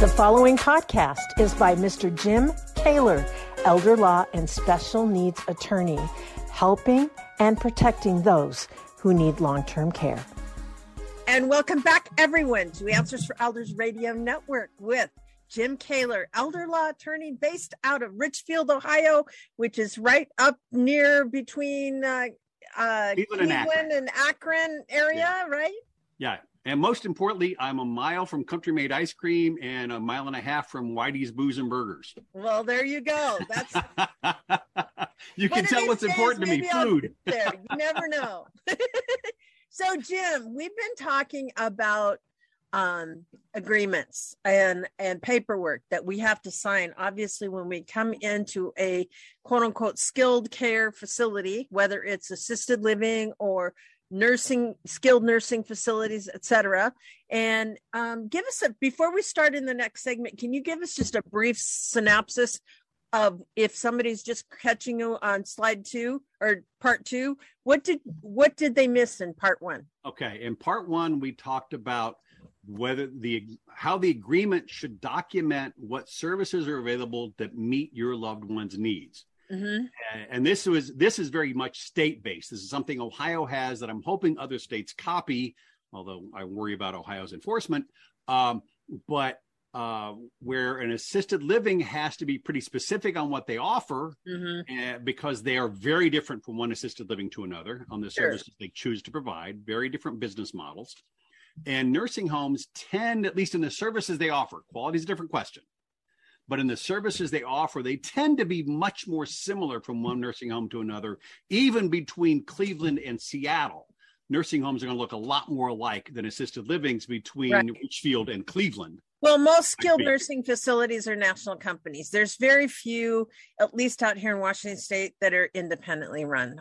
The following podcast is by Mr. Jim Kaler, elder law and special needs attorney, helping and protecting those who need long-term care. And welcome back, everyone, to Answers for Elders Radio Network with Jim Kaler, elder law attorney based out of Richfield, Ohio, which is right up near between Cleveland and Akron area, yeah. Right? Yeah. And most importantly, I'm a mile from Country Made Ice Cream and a mile and a half from Whitey's Booze and Burgers. Well, there you go. That's you can tell what's important to me, food. There. You never know. So, Jim, we've been talking about agreements and paperwork that we have to sign. Obviously, when we come into a quote unquote skilled care facility, whether it's assisted living or nursing, skilled nursing facilities, etc. And give us before we start in the next segment, can you give us just a brief synopsis of, if somebody's just catching you on slide 2 or part 2, what did they miss in part 1? Okay, in part 1 we talked about whether how the agreement should document what services are available that meet your loved one's needs. Mm-hmm. And this is very much state-based. This is something Ohio has that I'm hoping other states copy, although I worry about Ohio's enforcement, but where an assisted living has to be pretty specific on what they offer, mm-hmm. Because they are very different from one assisted living to another on the services sure. they choose to provide, very different business models. And nursing homes tend, at least in the services they offer, quality is a different question. But in the services they offer, they tend to be much more similar from one nursing home to another. Even between Cleveland and Seattle, nursing homes are going to look a lot more alike than assisted livings between right. Richfield and Cleveland. Well, most skilled nursing facilities are national companies. There's very few, at least out here in Washington State, that are independently run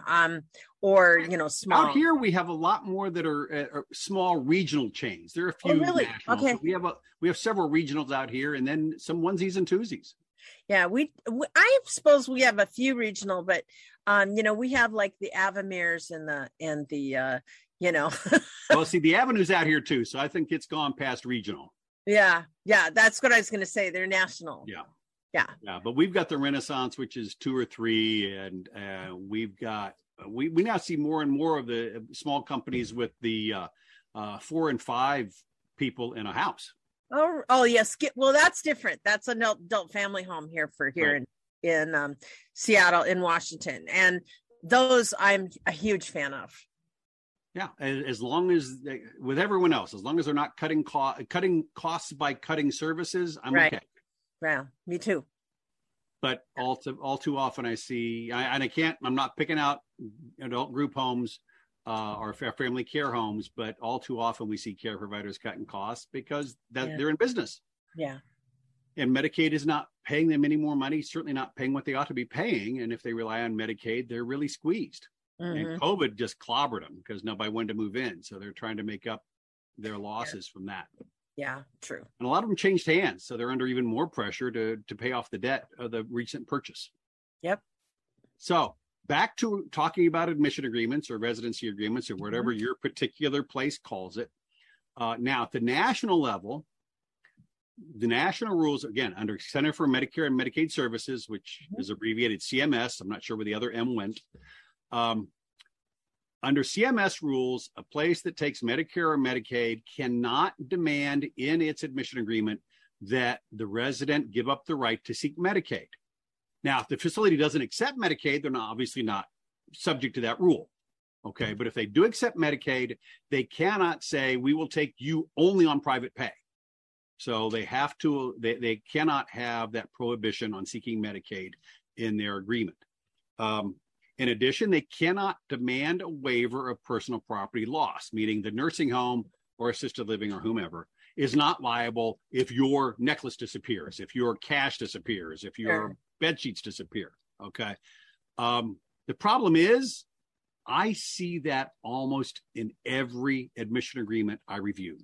or, small. Out here, we have a lot more that are small regional chains. There are a few. Oh, really? Nationals, okay. We have several regionals out here and then some onesies and twosies. Yeah, I suppose we have a few regional, but, we have like the Avameres and the. Well, see, the Avenue's out here, too. So I think it's gone past regional. Yeah, that's what I was going to say. They're national. Yeah. But we've got the Renaissance, which is 2 or 3, and we've got we now see more and more of the small companies with the 4 and 5 people in a house. Oh yes. Well, that's different. That's an adult family home here right. in Seattle, in Washington, and those I'm a huge fan of. Yeah, as long as with everyone else, as long as they're not cutting costs by cutting services, I'm right. okay. Yeah, me too. But yeah. all too often I see, I'm not picking out adult group homes or family care homes, but all too often we see care providers cutting costs because they're in business. Yeah. And Medicaid is not paying them any more money, certainly not paying what they ought to be paying. And if they rely on Medicaid, they're really squeezed. Mm-hmm. And COVID just clobbered them because nobody wanted to move in. So they're trying to make up their losses from that. Yeah, true. And a lot of them changed hands. So they're under even more pressure to pay off the debt of the recent purchase. Yep. So back to talking about admission agreements or residency agreements or whatever mm-hmm. your particular place calls it. Now, at the national level, the national rules, again, under Center for Medicare and Medicaid Services, which mm-hmm. is abbreviated CMS. I'm not sure where the other M went. Under CMS rules, a place that takes Medicare or Medicaid cannot demand in its admission agreement that the resident give up the right to seek Medicaid. Now, if the facility doesn't accept Medicaid, they're obviously not subject to that rule. Okay. But if they do accept Medicaid, they cannot say, we will take you only on private pay. So they have to, they cannot have that prohibition on seeking Medicaid in their agreement. In addition, they cannot demand a waiver of personal property loss, meaning the nursing home or assisted living or whomever is not liable if your necklace disappears, if your cash disappears, if your sure. bedsheets disappear. Okay. The problem is I see that almost in every admission agreement I review.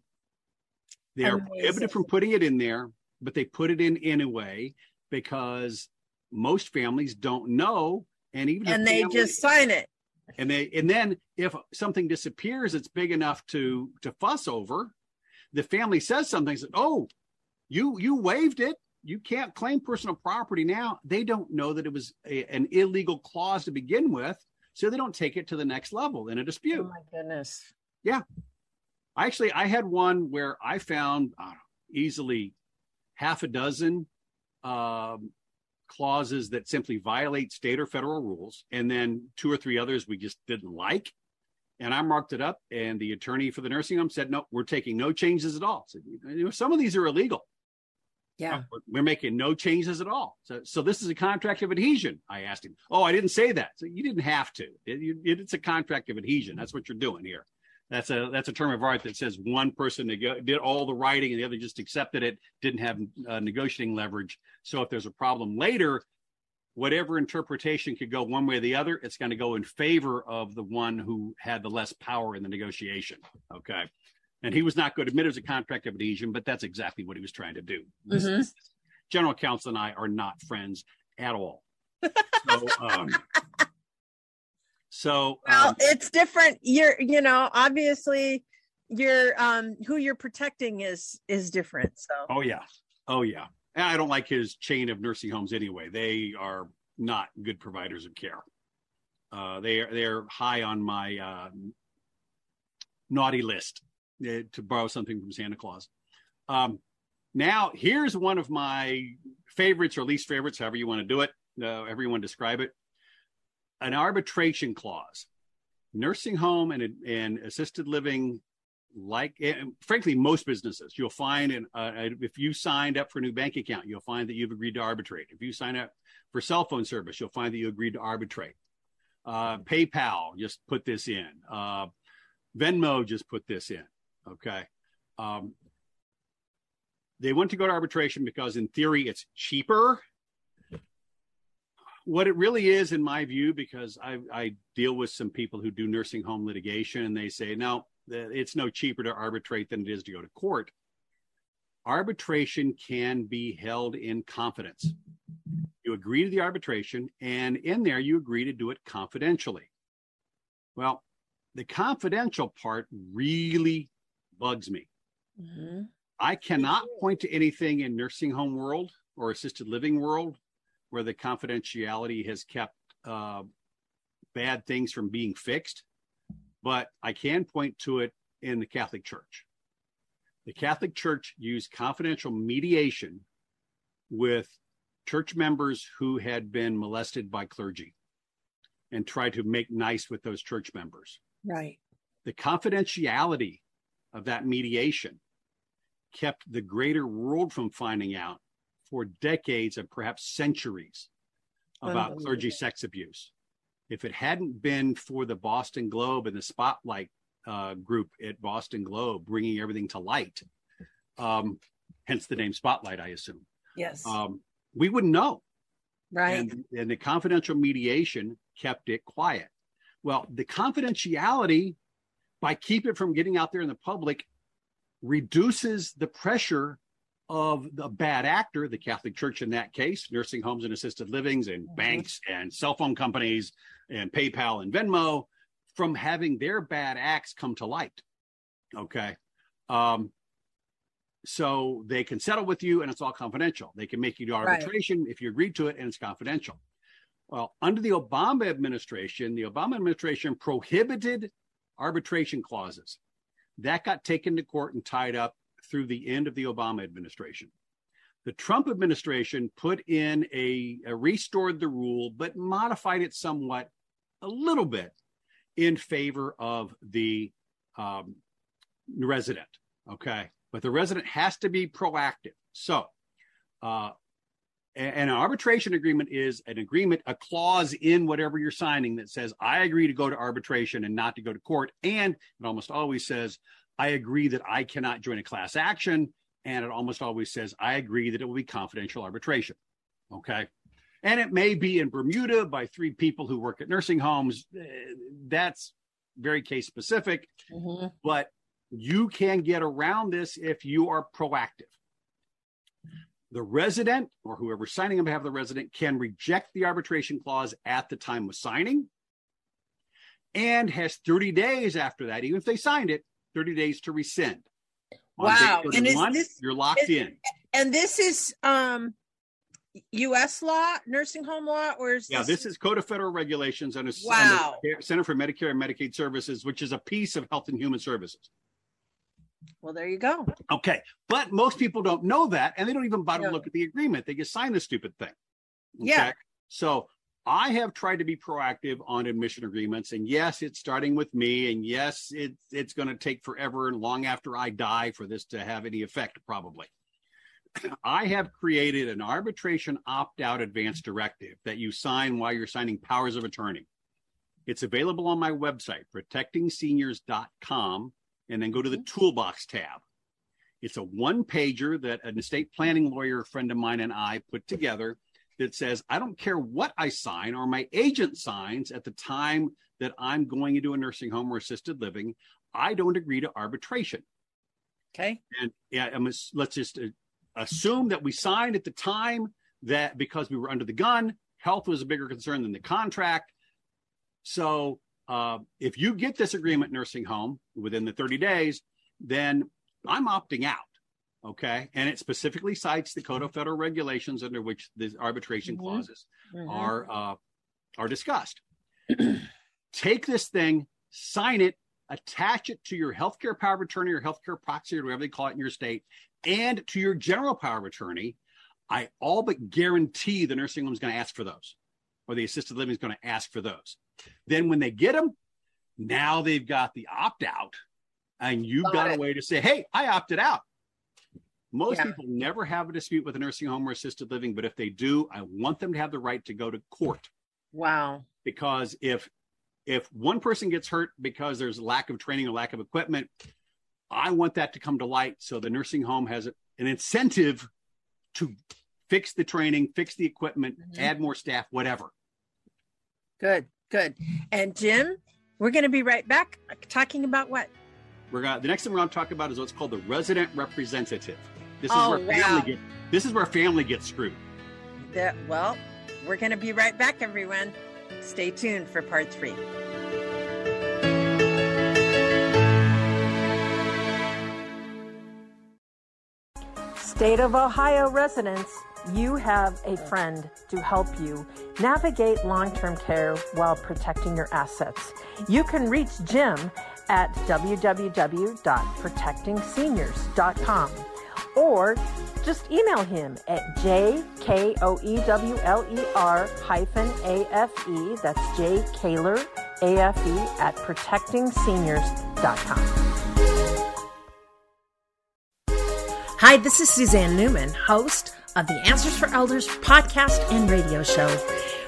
They are prohibited from putting it in there, but they put it in anyway because most families don't know. And they just sign it. And then if something disappears, it's big enough to fuss over. The family says something. Says, "Oh, You waived it. You can't claim personal property now. They don't know that it was an illegal clause to begin with, so they don't take it to the next level in a dispute. Oh, my goodness. Yeah. Actually, I had one where I found easily half a dozen clauses that simply violate state or federal rules, and then two or three others we just didn't like. And I marked it up, and the attorney for the nursing home said, no, we're taking no changes at all. So, some of these are illegal. Yeah. We're making no changes at all. So this is a contract of adhesion, I asked him. Oh, I didn't say that. So you didn't have to. It's a contract of adhesion. That's what you're doing here. That's a term of art that says one person did all the writing and the other just accepted it, didn't have negotiating leverage. So if there's a problem later, whatever interpretation could go one way or the other, it's going to go in favor of the one who had the less power in the negotiation. Okay. And he was not going to admit it was a contract of adhesion, but that's exactly what he was trying to do. Mm-hmm. General counsel and I are not friends at all. Well, it's different. Who you're protecting is different. So. Oh yeah. And I don't like his chain of nursing homes anyway. They are not good providers of care. They're high on my naughty list. To borrow something from Santa Claus. Now, here's one of my favorites or least favorites, however you want to do it, however you want to describe it. An arbitration clause. Nursing home and assisted living, and frankly, most businesses, you'll find if you signed up for a new bank account, you'll find that you've agreed to arbitrate. If you sign up for cell phone service, you'll find that you agreed to arbitrate. PayPal just put this in. Venmo just put this in. Okay. They want to go to arbitration because in theory it's cheaper. What it really is, in my view, because I deal with some people who do nursing home litigation and they say, no, it's no cheaper to arbitrate than it is to go to court. Arbitration can be held in confidence. You agree to the arbitration, and in there you agree to do it confidentially. Well, the confidential part really bugs me. Mm-hmm. I cannot point to anything in nursing home world or assisted living world where the confidentiality has kept bad things from being fixed, but I can point to it in the Catholic Church. The Catholic Church used confidential mediation with church members who had been molested by clergy and tried to make nice with those church members. Right. The confidentiality of that mediation kept the greater world from finding out for decades and perhaps centuries about clergy sex abuse. If it hadn't been for the Boston Globe and the Spotlight group at Boston Globe bringing everything to light, hence the name Spotlight, I assume. Yes. We wouldn't know. Right. And the confidential mediation kept it quiet. Well, the confidentiality, by keep it from getting out there in the public, reduces the pressure of the bad actor, the Catholic Church in that case, nursing homes and assisted livings and mm-hmm. banks and cell phone companies and PayPal and Venmo, from having their bad acts come to light. Okay. So they can settle with you and it's all confidential. They can make you do arbitration right. if you agree to it and it's confidential. Well, under the Obama administration prohibited arbitration clauses. That got taken to court and tied up through the end of the Obama administration. The Trump administration put in restored the rule, but modified it somewhat, a little bit, in favor of the resident. Okay. But the resident has to be proactive. So, and an arbitration agreement is an agreement, a clause in whatever you're signing that says, I agree to go to arbitration and not to go to court. And it almost always says, I agree that I cannot join a class action. And it almost always says, I agree that it will be confidential arbitration. Okay. And it may be in Bermuda by three people who work at nursing homes. That's very case specific, mm-hmm. but you can get around this if you are proactive. The resident or whoever signing on behalf of the resident can reject the arbitration clause at the time of signing and has 30 days after that, even if they signed it, 30 days to rescind. Wow. And is this, you're locked in. And this is U.S. law, nursing home law, or is this is Code of Federal Regulations under Center for Medicare and Medicaid Services, which is a piece of Health and Human Services. Well, there you go. Okay. But most people don't know that, and they don't even bother to look at the agreement. They just sign the stupid thing. Okay? Yeah. So I have tried to be proactive on admission agreements, and yes, it's starting with me, and yes, it's going to take forever and long after I die for this to have any effect, probably. I have created an arbitration opt-out advance directive that you sign while you're signing powers of attorney. It's available on my website, protectingseniors.com, and then go to the toolbox tab. It's a one-pager that an estate planning lawyer friend of mine and I put together that says, I don't care what I sign or my agent signs at the time that I'm going into a nursing home or assisted living, I don't agree to arbitration. Okay. And let's just assume that we signed at the time that because we were under the gun, health was a bigger concern than the contract. So if you get this agreement nursing home within the 30 days, then I'm opting out. Okay. And it specifically cites the Code of Federal Regulations under which the arbitration clauses are discussed. Take this thing, sign it, attach it to your healthcare power of attorney or healthcare proxy or whatever they call it in your state, and to your general power of attorney. I all but guarantee the nursing home is going to ask for those, or the assisted living is going to ask for those. Then when they get them, now they've got the opt-out, and you've got a way to say, hey, I opted out. Most people never have a dispute with a nursing home or assisted living, but if they do, I want them to have the right to go to court. Wow. Because if one person gets hurt because there's lack of training or lack of equipment, I want that to come to light so the nursing home has an incentive to fix the training, fix the equipment, add more staff, whatever. Good, good. And Jim, we're going to be right back talking about what? The next thing we're going to talk about is what's called the resident representative. This is where family gets screwed. We're going to be right back, everyone. Stay tuned for part 3. State of Ohio residents, you have a friend to help you navigate long-term care while protecting your assets. You can reach Jim at www.protectingseniors.com. Or just email him at jkoewler-afe, that's jkaler-afe at protectingseniors.com. Hi, this is Suzanne Newman, host of the Answers for Elders podcast and radio show.